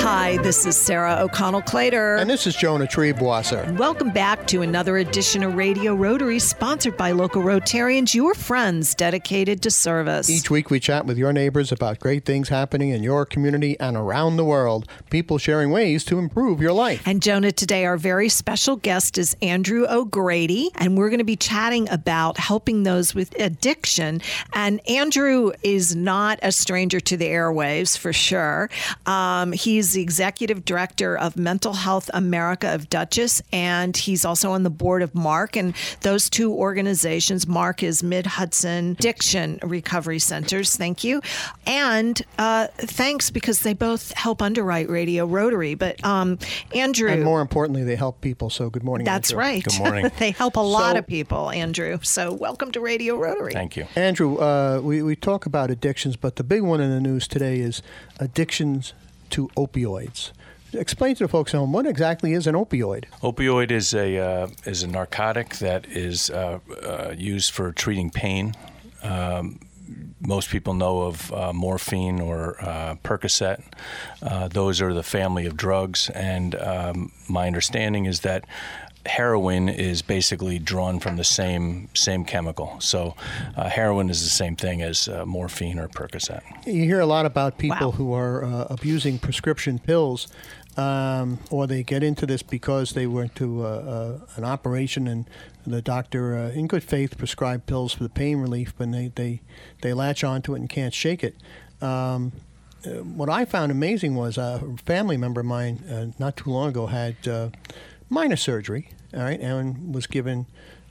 Hi, this is Sarah O'Connell Claytor. And this is Jonah Triebwasser. Welcome back to another edition of Radio Rotary, sponsored by local Rotarians, your friends dedicated to service. Each week we chat with your neighbors about great things happening in your community and around the world, people sharing ways to improve your life. And Jonah, today our very special guest is Andrew O'Grady, and we're going to be chatting about helping those with addiction. And Andrew is not a stranger to the airwaves, for sure. He's the executive director of Mental Health America of Dutchess, and he's also on the board of MARC. And those two organizations, MARC is Mid Hudson Addiction Recovery Centers. Thank you. And thanks, because they both help underwrite Radio Rotary. But Andrew... And more importantly, they help people. So good morning, that's Andrew. Right. Good morning. They help a lot of people, Andrew. So welcome to Radio Rotary. Thank you. Andrew, we talk about addictions, but the big one in the news today is addictions to opioids. Explain to the folks at home, what exactly is an opioid? Opioid is a narcotic that is used for treating pain. Most people know of morphine or Percocet. Those are the family of drugs, and my understanding is that heroin is basically drawn from the same chemical. So heroin is the same thing as morphine or Percocet. You hear a lot about people who are abusing prescription pills, or they get into this because they went to an operation and the doctor, in good faith, prescribed pills for the pain relief, but they latch onto it and can't shake it. What I found amazing was a family member of mine not too long ago had minor surgery, all right, and was given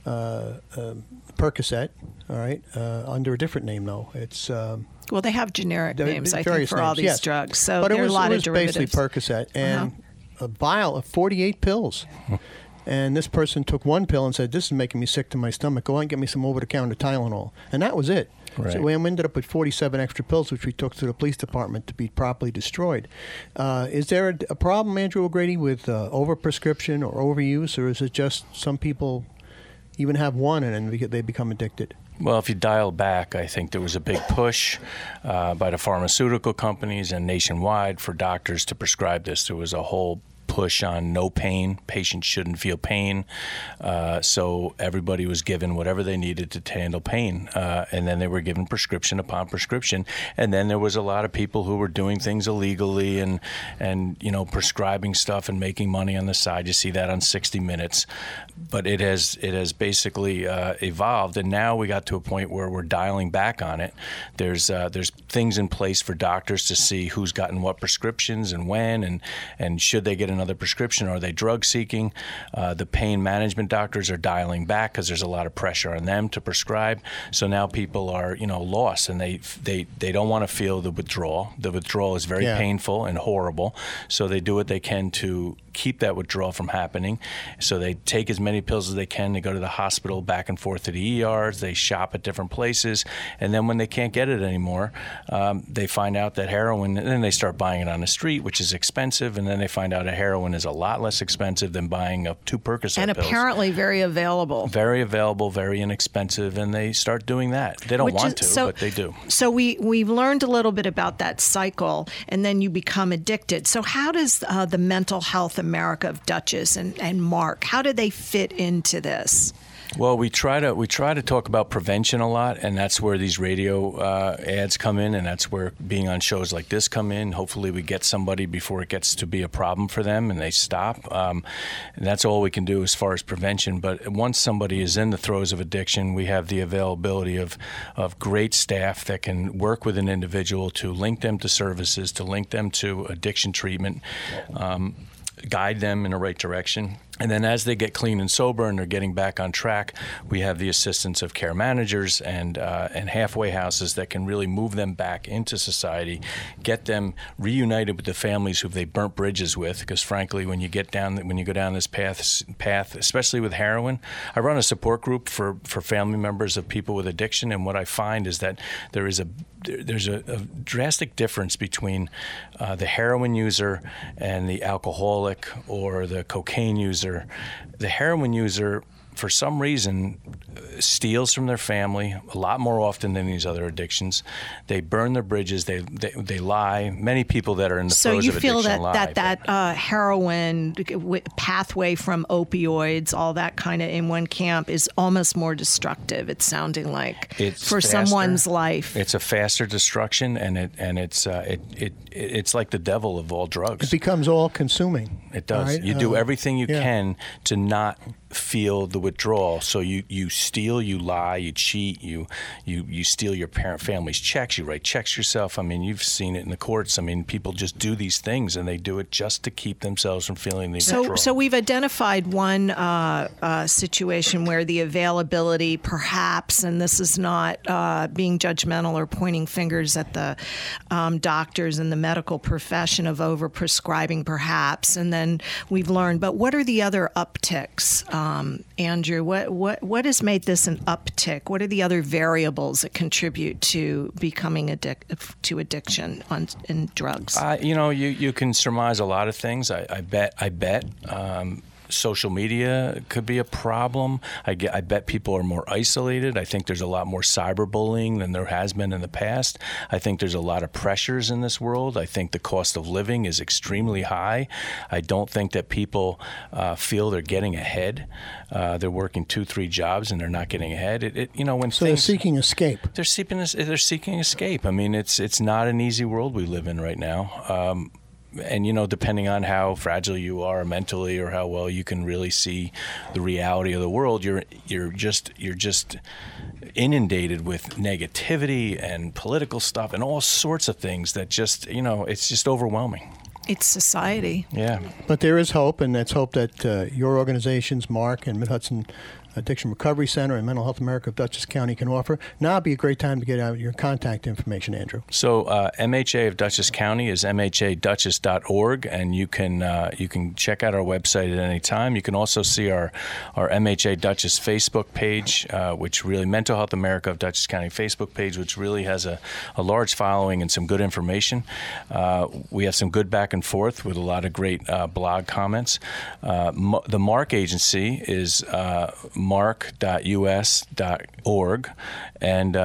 Percocet, all right, under a different name, though. It's well, they have generic names, I think, for all these drugs. So there are a lot of derivatives. But it was basically Percocet and a vial of 48 pills. And this person took one pill and said, "This is making me sick to my stomach. Go out and get me some over-the-counter Tylenol." And that was it. Right. So we ended up with 47 extra pills, which we took to the police department to be properly destroyed. Is there a problem, Andrew O'Grady, with overprescription or overuse, or is it just some people even have one and then they become addicted? Well, if you dial back, I think there was a big push by the pharmaceutical companies and nationwide for doctors to prescribe this. There was a whole push on no pain. Patients shouldn't feel pain. So everybody was given whatever they needed to handle pain. And then they were given prescription upon prescription. And then there was a lot of people who were doing things illegally and you know, prescribing stuff and making money on the side. You see that on 60 Minutes. But it has basically evolved. And now we got to a point where we're dialing back on it. There's things in place for doctors to see who's gotten what prescriptions and when and should they get another prescription. Are they drug seeking? The pain management doctors are dialing back because there's a lot of pressure on them to prescribe. So now people are, you know, lost, and they don't want to feel the withdrawal. The withdrawal is very painful and horrible. So they do what they can to keep that withdrawal from happening. So they take as many pills as they can. They go to the hospital, back and forth to the ERs. They shop at different places. And then when they can't get it anymore, they find out that heroin, and then they start buying it on the street, which is expensive. And then they find out that heroin is a lot less expensive than buying up two Percocet pills. And apparently very available. Very available, very inexpensive. And they start doing that. They don't but they do. So we've learned a little bit about that cycle, and then you become addicted. So how does the Mental Health America of Dutchess and MARC, how do they fit into this? Well, we try to talk about prevention a lot, and that's where these radio ads come in, and that's where being on shows like this come in. Hopefully we get somebody before it gets to be a problem for them and they stop. And that's all we can do as far as prevention. But once somebody is in the throes of addiction, we have the availability of great staff that can work with an individual to link them to services, to link them to addiction treatment, guide them in the right direction. And then as they get clean and sober and they're getting back on track, we have the assistance of care managers and halfway houses that can really move them back into society, get them reunited with the families who they burnt bridges with. Because frankly, when you go down this path, especially with heroin, I run a support group for family members of people with addiction, and what I find is that there's a drastic difference between the heroin user and the alcoholic or the cocaine user. The heroin user for some reason, steals from their family a lot more often than these other addictions. They burn their bridges. They lie. Many people that are in the throes of addiction lie. So you feel that heroin pathway from opioids, all that kind of in one camp, is almost more destructive, it's sounding like, for someone's life. It's a faster destruction, and it's like the devil of all drugs. It becomes all-consuming. It does. Right? You do everything you can to not feel the withdrawal. So you steal, you lie, you cheat, you steal your parent family's checks, you write checks yourself. I mean, you've seen it in the courts. I mean, people just do these things, and they do it just to keep themselves from feeling the withdrawal. So we've identified one situation where the availability, perhaps, and this is not being judgmental or pointing fingers at the doctors and the medical profession, of overprescribing, perhaps, and then we've learned. But what are the other upticks? Andrew, what has made this an uptick? What are the other variables that contribute to becoming addiction in drugs? You can surmise a lot of things. I bet. Social media could be a problem. I bet people are more isolated. I think there's a lot more cyberbullying than there has been in the past. I think there's a lot of pressures in this world. I think the cost of living is extremely high. I don't think that people feel they're getting ahead. They're working 2-3 jobs and they're not getting ahead. They're seeking escape. They're seeking escape. I mean, it's not an easy world we live in right now. And, depending on how fragile you are mentally or how well you can really see the reality of the world, you're just inundated with negativity and political stuff and all sorts of things that just, it's just overwhelming. It's society. Yeah. But there is hope, and that's hope that your organizations, MARC and Mid Hudson Addiction Recovery Center and Mental Health America of Dutchess County, can offer. Now would be a great time to get out your contact information, Andrew. So MHA of Dutchess County is MHAdutchess.org, and you can check out our website at any time. You can also see our MHA Dutchess Facebook page, which really, Mental Health America of Dutchess County Facebook page, which really has a large following and some good information. We have some good back and forth with a lot of great blog comments. The MARC agency is mark-foundation.org, and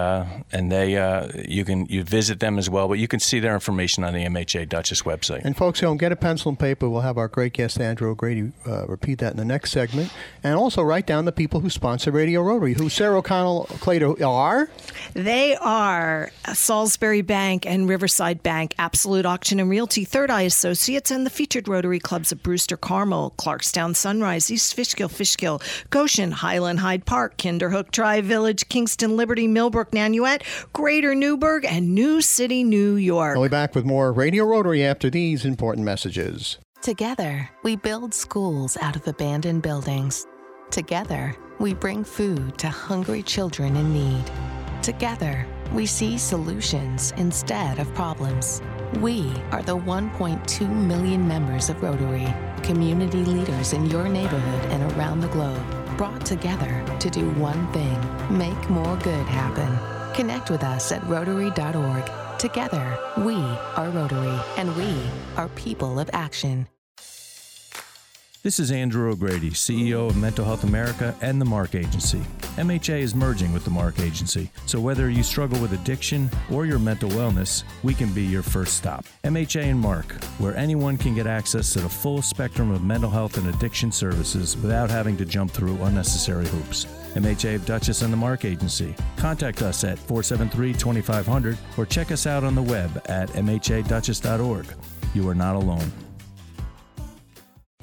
they you visit them as well, but you can see their information on the MHA Dutchess website. And folks at home, get a pencil and paper. We'll have our great guest Andrew O'Grady repeat that in the next segment, and also write down the people who sponsor Radio Rotary, who Sarah O'Connell Claytor are. They are Salisbury Bank and Riverside Bank, Absolute Auction and Realty, Third Eye Associates, and the featured Rotary clubs of Brewster, Carmel, Clarkstown, Sunrise, East Fishkill, Goshen, Highland, Hyde Park, Kinderhook, Tri-Village, Kingston, Liberty, Millbrook, Nanuet, Greater Newburgh, and New City, New York. We'll be back with more Radio Rotary after these important messages. Together, we build schools out of abandoned buildings. Together, we bring food to hungry children in need. Together, we see solutions instead of problems. We are the 1.2 million members of Rotary, community leaders in your neighborhood and around the globe, brought together to do one thing: make more good happen. Connect with us at Rotary.org. Together, we are Rotary, and we are people of action. This is Andrew O'Grady, CEO of Mental Health America and the MARC Agency. MHA is merging with the MARC Agency, so whether you struggle with addiction or your mental wellness, we can be your first stop. MHA and MARC, where anyone can get access to the full spectrum of mental health and addiction services without having to jump through unnecessary hoops. MHA of Dutchess and the MARC Agency. Contact us at 473-2500 or check us out on the web at mhadutchess.org. You are not alone.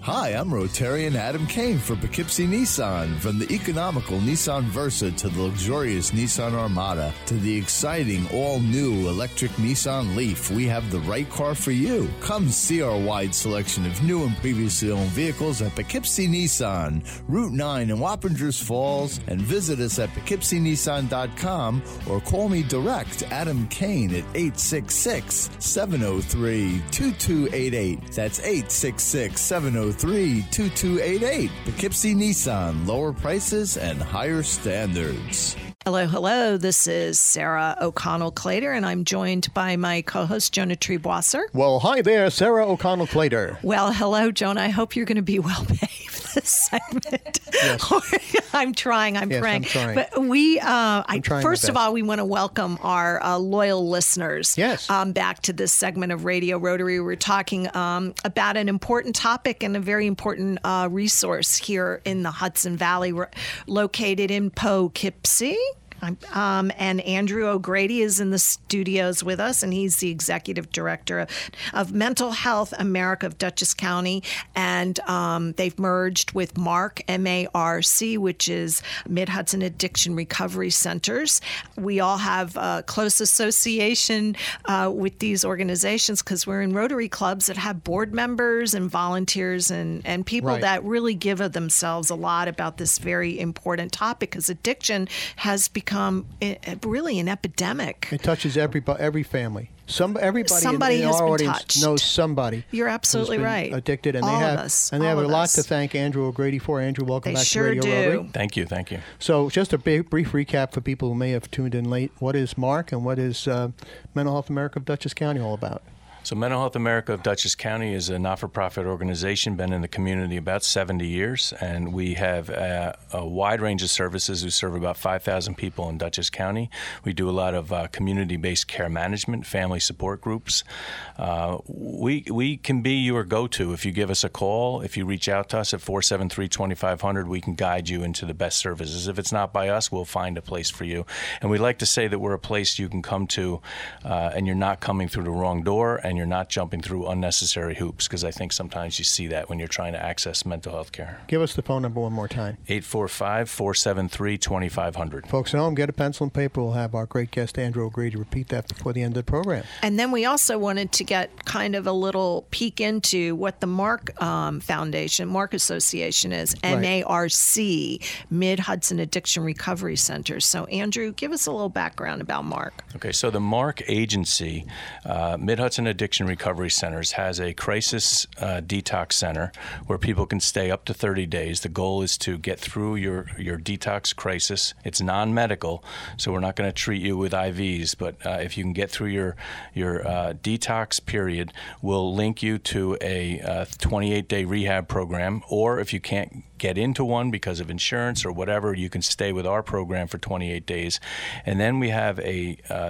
Hi, I'm Rotarian Adam Kane for Poughkeepsie Nissan. From the economical Nissan Versa to the luxurious Nissan Armada to the exciting all-new electric Nissan Leaf, we have the right car for you. Come see our wide selection of new and previously owned vehicles at Poughkeepsie Nissan, Route 9 in Wappingers Falls, and visit us at PoughkeepsieNissan.com or call me direct, Adam Kane, at 866-703-2288. That's 866-703-2288. 32288. Poughkeepsie Nissan, lower prices and higher standards. Hello. This is Sarah O'Connell Claytor, and I'm joined by my co-host, Jonah Triebwasser. Well, hi there, Sarah O'Connell Claytor. Well, hello, Jonah. I hope you're going to be well behaved. this segment. Yes. I'm trying. But we, first of all, we want to welcome our loyal listeners back to this segment of Radio Rotary. We're talking about an important topic and a very important resource here in the Hudson Valley. We're located in Poughkeepsie. And Andrew O'Grady is in the studios with us, and he's the executive director of Mental Health America of Dutchess County. And they've merged with MARC, M-A-R-C, which is Mid Hudson Addiction Recovery Centers. We all have a close association with these organizations because we're in Rotary clubs that have board members and volunteers and people that really give of themselves a lot about this very important topic, because addiction has become really an epidemic. It touches every family. Everybody in our audience knows somebody. You're absolutely right. Addicted, and all they have of us, and they have a lot to thank Andrew O'Grady for. Andrew, welcome back to Radio Rotary. Thank you. So, just a brief recap for people who may have tuned in late. What is MARC and what is Mental Health America of Dutchess County all about? So, Mental Health America of Dutchess County is a not-for-profit organization, been in the community about 70 years, and we have a wide range of services. We serve about 5,000 people in Dutchess County. We do a lot of community-based care management, family support groups. We can be your go-to. If you give us a call, if you reach out to us at 473-2500, we can guide you into the best services. If it's not by us, we'll find a place for you. And we like to say that we're a place you can come to, and you're not coming through the wrong door, and you're not jumping through unnecessary hoops, because I think sometimes you see that when you're trying to access mental health care. Give us the phone number one more time. 845-473-2500. Folks at home, get a pencil and paper. We'll have our great guest, Andrew O'Grady, repeat that before the end of the program. And then we also wanted to get kind of a little peek into what the MARC Foundation, MARC Association is, M-A-R-C, Mid-Hudson Addiction Recovery Centers. So, Andrew, give us a little background about MARC. Okay, so the MARC agency, Mid-Hudson Addiction Recovery Centers, has a crisis detox center where people can stay up to 30 days. The goal is to get through your detox crisis. It's non-medical, so we're not going to treat you with IVs, but if you can get through your detox period, we'll link you to a 28-day rehab program, or if you can't get into one because of insurance or whatever, you can stay with our program for 28 days. And then we have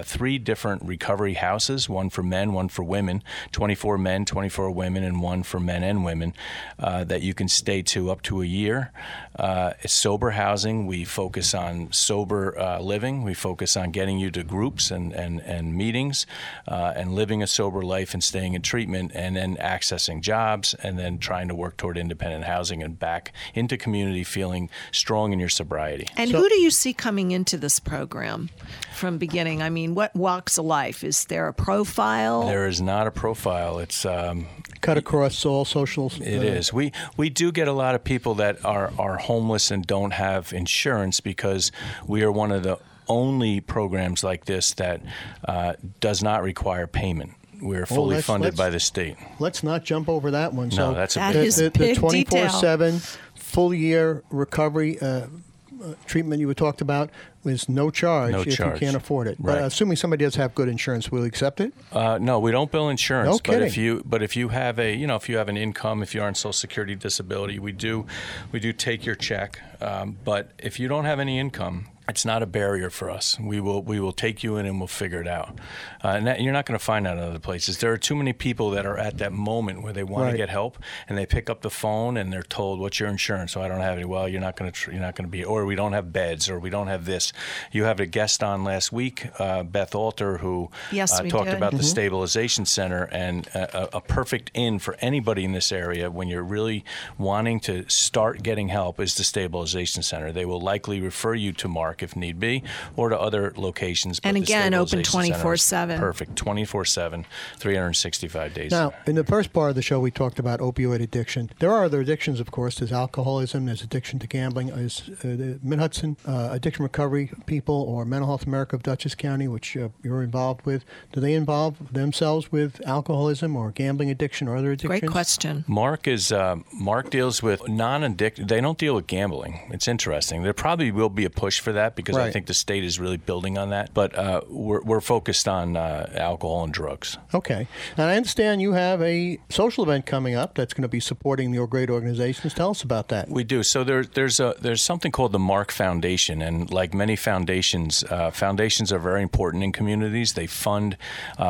three different recovery houses, one for men, one for women, 24 men, 24 women, and one for men and women that you can stay to up to a year. It's sober housing. We focus on sober living. We focus on getting you to groups and meetings and living a sober life and staying in treatment, and then accessing jobs, and then trying to work toward independent housing and back into community, feeling strong in your sobriety. And so, who do you see coming into this program from beginning? I mean, what walks of life? Is there a profile? There is not a profile. It's cut across all socials. It is. We do get a lot of people that are homeless and don't have insurance, because we are one of the only programs like this that does not require payment. We're fully funded by the state. Let's not jump over that one. No, that's a big detail. The 24/7 full year recovery treatment you talked about is no charge if you can't afford it. Right. But assuming somebody does have good insurance, will you accept it? No, we don't bill insurance. No kidding. If you have an income, if you're on Social Security, disability, we do take your check. But if you don't have any income, it's not a barrier for us. We will take you in and we'll figure it out. And you're not going to find that in other places. There are too many people that are at that moment where they want to get help, and they pick up the phone and they're told, "What's your insurance?" "Oh, I don't have any." "Well, you're not going to be." Or, "We don't have beds," or, "We don't have this." You have a guest on last week, Beth Alter, who talked about the Stabilization Center, and a perfect in for anybody in this area when you're really wanting to start getting help is the Stabilization Center. They will likely refer you to MARC if need be, or to other locations. But and again, open 24/7. Perfect, 24/7, 365 days. Now, in the first part of the show, we talked about opioid addiction. There are other addictions, of course. There's alcoholism. There's addiction to gambling. There's the Mid-Hudson Addiction Recovery people, or Mental Health America of Dutchess County, which you're involved with. Do they involve themselves with alcoholism or gambling addiction or other addictions? Great question. MARC deals with non-addiction. They don't deal with gambling. It's interesting. There probably will be a push for that that because I think the state is really building on that. But we're focused on alcohol and drugs. Okay. And I understand you have a social event coming up that's going to be supporting your great organizations. Tell us about that. We do. So there's something called the MARC Foundation. And like many foundations, foundations are very important in communities. They fund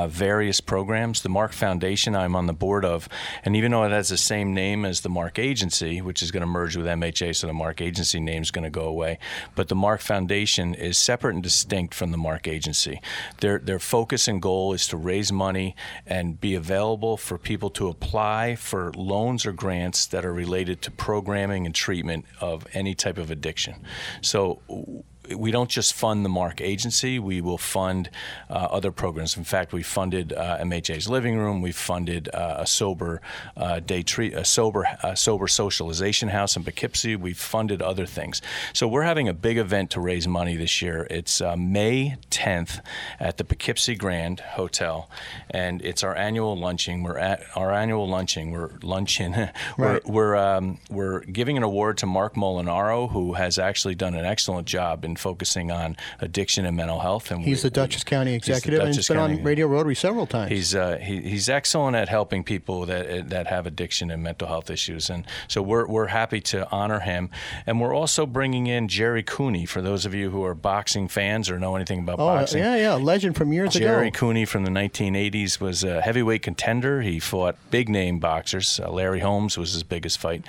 various programs. The MARC Foundation I'm on the board of. And even though it has the same name as the MARC Agency, which is going to merge with MHA, so the MARC Agency name is going to go away, but the MARC Foundation is separate and distinct from the MARC Agency. Their focus and goal is to raise money and be available for people to apply for loans or grants that are related to programming and treatment of any type of addiction. So we don't just fund the MARC Agency. We will fund other programs. In fact, we funded MHA's Living Room. We funded a sober socialization house in Poughkeepsie. We've funded other things. So we're having a big event to raise money this year. It's May 10th at the Poughkeepsie Grand Hotel, and it's our annual luncheon. We're giving an award to Marc Molinaro, who has actually done an excellent job in focusing on addiction and mental health. And he's the Dutchess County Executive, and he's been on Radio Rotary several times. He's excellent at helping people that have addiction and mental health issues, and so we're happy to honor him. And we're also bringing in Jerry Cooney, for those of you who are boxing fans or know anything about boxing. Yeah, legend from years ago. Jerry Cooney from the 1980s was a heavyweight contender. He fought big-name boxers. Larry Holmes was his biggest fight.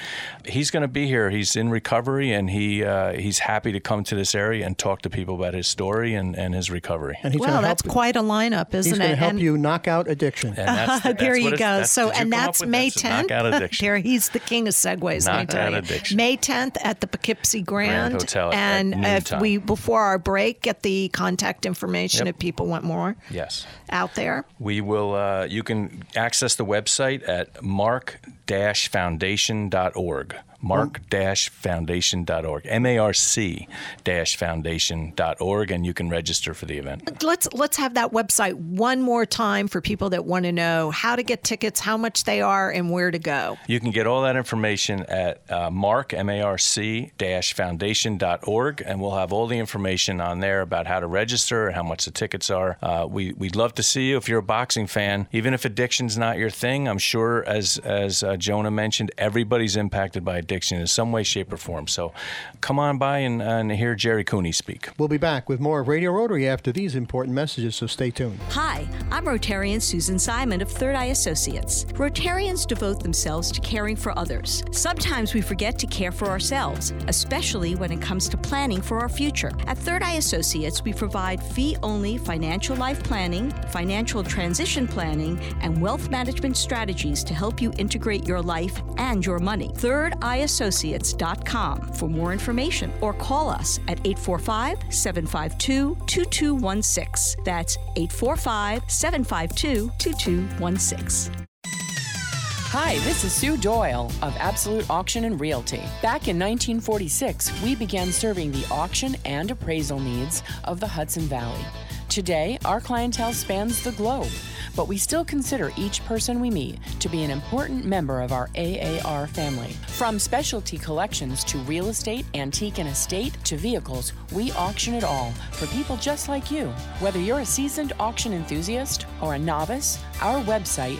He's going to be here. He's in recovery, and he's happy to come to this area and talk to people about his story and his recovery. And well, that's quite a lineup, isn't it? He's going to help you knock out addiction. And that's there you go. So, and that's May 10th. Knock out addiction. There, he's the king of segues. Knock out addiction. May 10th at the Poughkeepsie Grand Hotel. And if we, before our break, get the contact information if people want more. Yes. Out there. We will. You can access the website at mark-foundation.org. mark-foundation.org, marc-foundation.org, and you can register for the event. Let's have that website one more time for people that want to know how to get tickets, how much they are, and where to go. You can get all that information at marc, marc-foundation.org, and we'll have all the information on there about how to register, how much the tickets are. We'd love to see you if you're a boxing fan. Even if addiction's not your thing, I'm sure, as Jonah mentioned, everybody's impacted by addiction in some way, shape, or form. So come on by and hear Jerry Cooney speak. We'll be back with more Radio Rotary after these important messages, so stay tuned. Hi, I'm Rotarian Susan Simon of Third Eye Associates. Rotarians devote themselves to caring for others. Sometimes we forget to care for ourselves, especially when it comes to planning for our future. At Third Eye Associates, we provide fee-only financial life planning, financial transition planning, and wealth management strategies to help you integrate your life and your money. Third Eye Associates.com for more information, or call us at 845-752-2216. That's 845-752-2216. Hi, this is Sue Doyle of Absolute Auction and Realty. Back in 1946, we began serving the auction and appraisal needs of the Hudson Valley. Today, our clientele spans the globe, but we still consider each person we meet to be an important member of our AAR family. From specialty collections to real estate, antique and estate, to vehicles, we auction it all for people just like you. Whether you're a seasoned auction enthusiast or a novice, our website,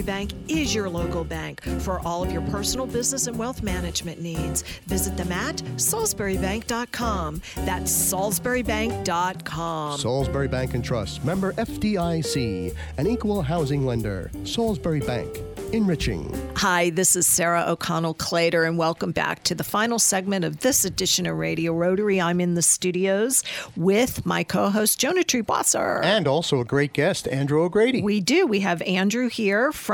Bank is your local bank for all of your personal, business, and wealth management needs. Visit them at SalisburyBank.com. That's SalisburyBank.com. Salisbury Bank and Trust, member FDIC, an equal housing lender. Salisbury Bank, enriching. Hi, this is Sarah O'Connell Claytor, and welcome back to the final segment of this edition of Radio Rotary. I'm in the studios with my co-host, Jonah Triebwasser. And also a great guest, Andrew O'Grady. We do. We have Andrew here from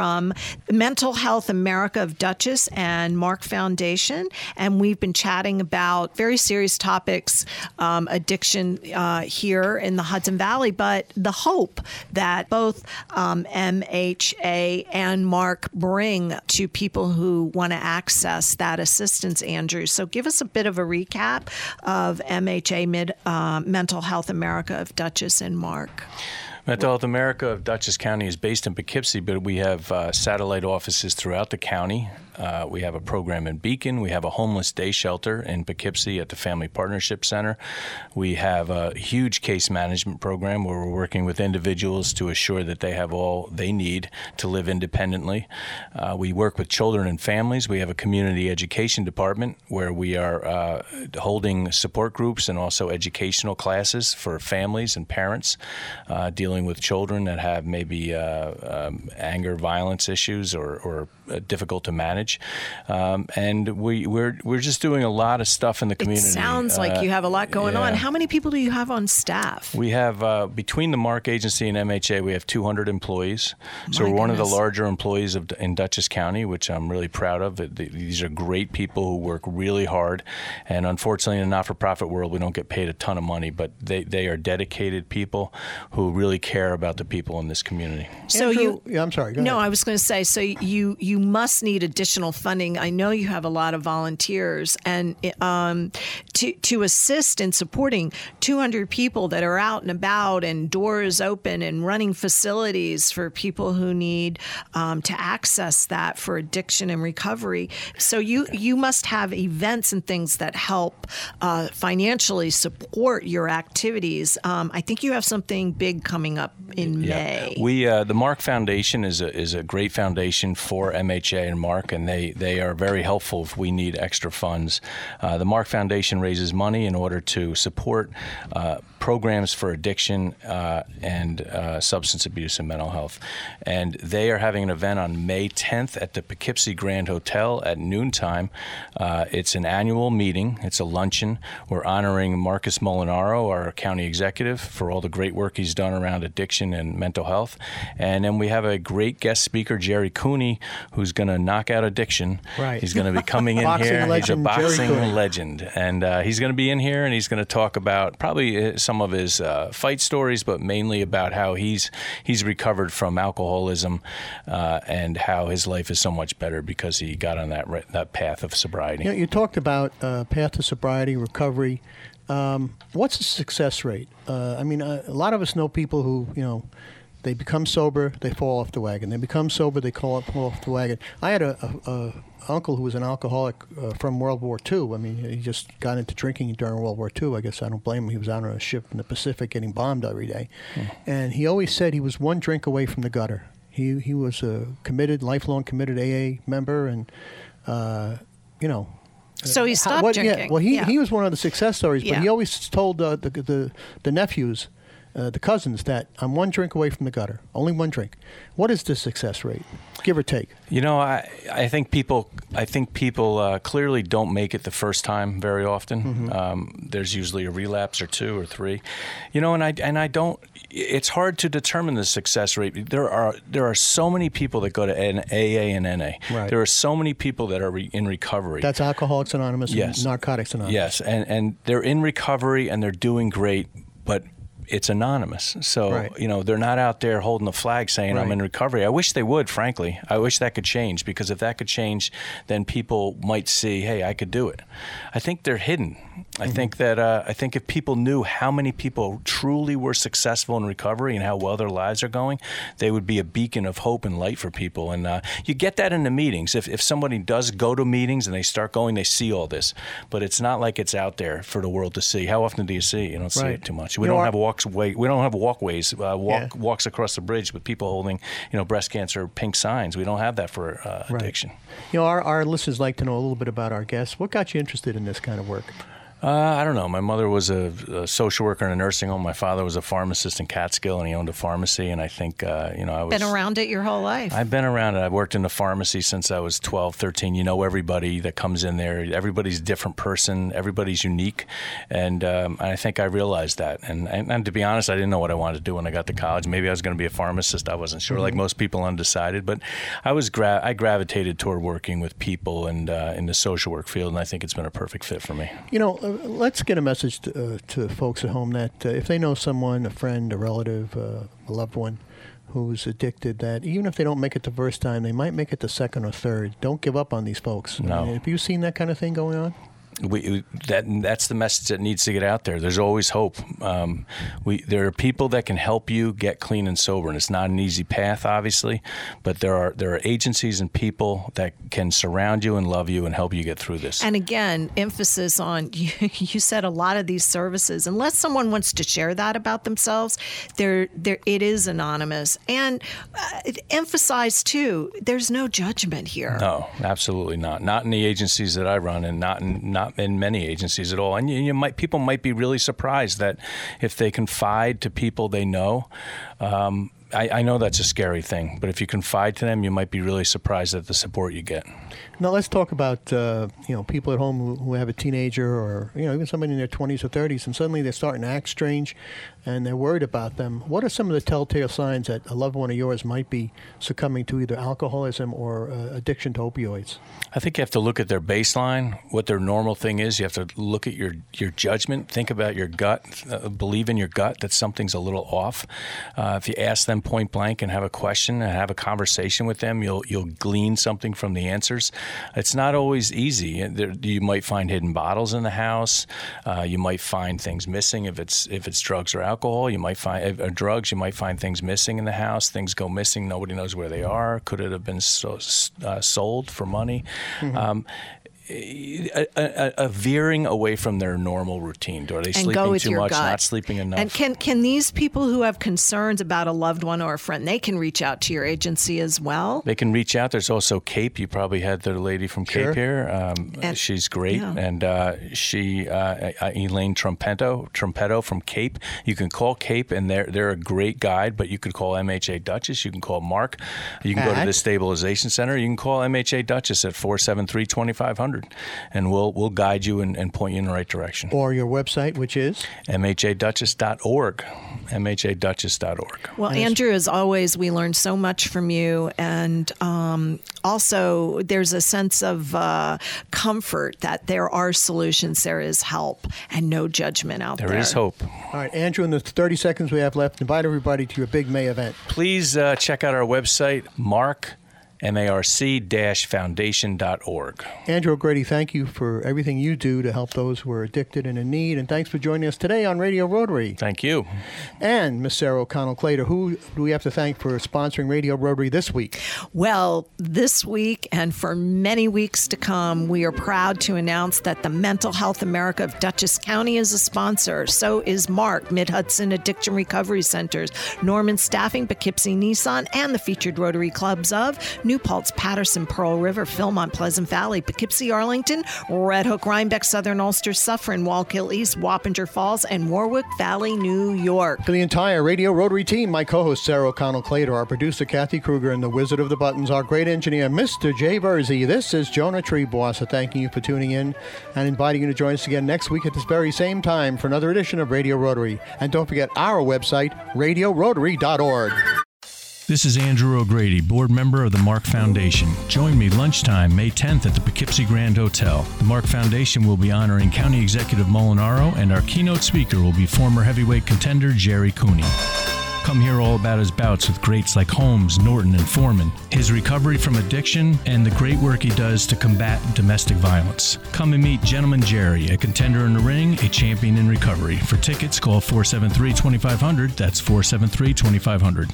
Mental Health America of Dutchess and MARC Foundation, and we've been chatting about very serious topics, addiction here in the Hudson Valley, but the hope that both MHA and MARC bring to people who want to access that assistance, Andrew. So give us a bit of a recap of MHA, Mental Health America of Dutchess and MARC. Mental Health America of Dutchess County is based in Poughkeepsie, but we have satellite offices throughout the county. We have a program in Beacon. We have a homeless day shelter in Poughkeepsie at the Family Partnership Center. We have a huge case management program where we're working with individuals to assure that they have all they need to live independently. We work with children and families. We have a community education department where we are holding support groups and also educational classes for families and parents dealing with children that have maybe anger, violence issues or difficult to manage. And we're just doing a lot of stuff in the community. It sounds like you have a lot going on. How many people do you have on staff? We have, between the MARC agency and MHA, we have 200 employees. So we're one of the larger employees in Dutchess County, which I'm really proud of. These are great people who work really hard. And unfortunately, in the not-for-profit world, we don't get paid a ton of money, but they are dedicated people who really care about the people in this community. So Andrew, I'm sorry. Go ahead. No, I was going to say, so you must need additional funding. I know you have a lot of volunteers, and to assist in supporting 200 people that are out and about and doors open and running facilities for people who need to access that for addiction and recovery. So you must have events and things that help financially support your activities. I think you have something big coming up in May. We the MARC Foundation is a great foundation for MHA and MARC, and they are very helpful if we need extra funds. The MARC Foundation raises money in order to support programs for addiction and substance abuse and mental health. And they are having an event on May 10th at the Poughkeepsie Grand Hotel at noontime. It's an annual meeting. It's a luncheon. We're honoring Marc Molinaro, our county executive, for all the great work he's done around addiction and mental health. And then we have a great guest speaker, Jerry Cooney, who's going to knock out addiction. Right. He's going to be coming in here. He's a boxing legend. And he's going to be in here, and he's going to talk about probably some of his fight stories, but mainly about how he's recovered from alcoholism and how his life is so much better because he got on that path of sobriety. You know, you talked about path to sobriety, recovery. What's the success rate? A lot of us know people who, they become sober, they fall off the wagon. They become sober, they fall off the wagon. I had a uncle who was an alcoholic from World War II. He just got into drinking during World War II. I guess I don't blame him. He was on a ship in the Pacific getting bombed every day. Mm. And he always said he was one drink away from the gutter. He was a lifelong committed AA member, and, So he stopped drinking. Yeah. Well, he was one of the success stories, but he always told the nephews, the cousins, that I'm one drink away from the gutter, only one drink. What is the success rate, give or take? I think people clearly don't make it the first time very often. Mm-hmm. There's usually a relapse or two or three, and I don't. It's hard to determine the success rate. There are so many people that go to AA and NA. Right. There are so many people that are in recovery. That's Alcoholics Anonymous and Narcotics Anonymous. Yes, and they're in recovery and they're doing great, but it's anonymous. So, you know, they're not out there holding a flag saying I'm in recovery. I wish they would, frankly. I wish that could change, because if that could change, then people might see, hey, I could do it. I think they're hidden. I think that I think if people knew how many people truly were successful in recovery and how well their lives are going, they would be a beacon of hope and light for people. And you get that in the meetings. If somebody does go to meetings and they start going, they see all this. But it's not like it's out there for the world to see. How often do you see? You don't see it too much. We don't have walkways, walks across the bridge with people holding, you know, breast cancer pink signs. We don't have that for addiction. You know, our listeners like to know a little bit about our guests. What got you interested in this kind of work? I don't know. My mother was a social worker in a nursing home. My father was a pharmacist in Catskill, and he owned a pharmacy. And I think, you know, I was... Been around it your whole life. I've been around it. I've worked in the pharmacy since I was 12, 13. You know everybody that comes in there. Everybody's a different person. Everybody's unique. And I think I realized that. And to be honest, I didn't know what I wanted to do when I got to college. Maybe I was going to be a pharmacist. I wasn't sure, like most people undecided. But I was I gravitated toward working with people and in the social work field, and I think it's been a perfect fit for me. You know, let's get a message to folks at home that if they know someone, a friend, a relative, a loved one who's addicted, that even if they don't make it the first time, they might make it the second or third. Don't give up on these folks. No. I mean, have you seen that kind of thing going on? That's the message that needs to get out there. There's always hope. There are people that can help you get clean and sober, and it's not an easy path, obviously, but there are agencies and people that can surround you and love you and help you get through this. And again, emphasis on, you said a lot of these services, unless someone wants to share that about themselves, it is anonymous. And emphasize too, there's no judgment here. No, absolutely not. Not in the agencies that I run, and not in many agencies at all. And people might be really surprised that if they confide to people they know, I know that's a scary thing, but if you confide to them, you might be really surprised at the support you get. Now let's talk about people at home who have a teenager or even somebody in their 20s or 30s, and suddenly they're starting to act strange, and they're worried about them. What are some of the telltale signs that a loved one of yours might be succumbing to either alcoholism or addiction to opioids? I think you have to look at their baseline, what their normal thing is. You have to look at your judgment, think about your gut, believe in your gut that something's a little off. If you ask them point blank and have a question and have a conversation with them, you'll glean something from the answers. It's not always easy. You might find hidden bottles in the house. You might find things missing if it's drugs or alcohol. You might find You might find things missing in the house. Things go missing. Nobody knows where they are. Could it have been sold for money? Mm-hmm. A veering away from their normal routine. Are they sleeping too much, not sleeping enough? And can these people who have concerns about a loved one or a friend, they can reach out to your agency as well? They can reach out. There's also CAPE. You probably had the lady from CAPE here. She's great. Yeah. And Elaine Trompeto from CAPE. You can call CAPE, and they're a great guide, but you could call MHA Dutchess. You can call Marc. You can go to the Stabilization Center. You can call MHA Dutchess at 473-2500. And we'll guide you and point you in the right direction. Or your website, which is? MHADutchess.org. MHADutchess.org. Well, Andrew, as always, we learn so much from you. And also, there's a sense of comfort that there are solutions, there is help, and no judgment out there. There is hope. All right, Andrew, in the 30 seconds we have left, invite everybody to your big May event. Please check out our website, marc-foundation.org. Andrew O'Grady, thank you for everything you do to help those who are addicted and in need, and thanks for joining us today on Radio Rotary. Thank you. And Ms. Sarah O'Connell Claytor, who do we have to thank for sponsoring Radio Rotary this week? Well, this week and for many weeks to come, we are proud to announce that the Mental Health America of Dutchess County is a sponsor. So is MARC, Mid Hudson Addiction Recovery Centers, Norman Staffing, Poughkeepsie Nissan, and the featured Rotary Clubs of New Paltz, Patterson, Pearl River, Philmont, Pleasant Valley, Poughkeepsie, Arlington, Red Hook, Rhinebeck, Southern Ulster, Suffren, Wallkill East, Wappinger Falls, and Warwick Valley, New York. To the entire Radio Rotary team, my co-host Sarah O'Connell Claytor, our producer Kathy Kruger, and the Wizard of the Buttons, our great engineer Mr. Jay Verzi. This is Jonah Triebwasser thanking you for tuning in and inviting you to join us again next week at this very same time for another edition of Radio Rotary. And don't forget our website, RadioRotary.org. This is Andrew O'Grady, board member of the MARC Foundation. Join me lunchtime, May 10th at the Poughkeepsie Grand Hotel. The MARC Foundation will be honoring County Executive Molinaro, and our keynote speaker will be former heavyweight contender Jerry Cooney. Come hear all about his bouts with greats like Holmes, Norton, and Foreman, his recovery from addiction, and the great work he does to combat domestic violence. Come and meet Gentleman Jerry, a contender in the ring, a champion in recovery. For tickets, call 473-2500. That's 473-2500.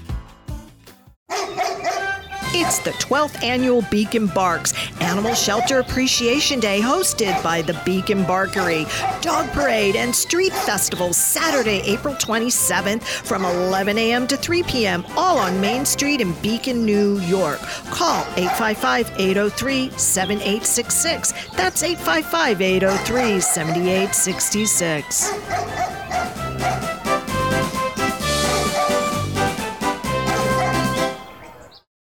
It's the 12th annual Beacon Barks Animal Shelter Appreciation Day, hosted by the Beacon Barkery. Dog Parade and Street Festival Saturday, April 27th from 11 a.m. to 3 p.m., all on Main Street in Beacon, New York. Call 855-803-7866. That's 855-803-7866.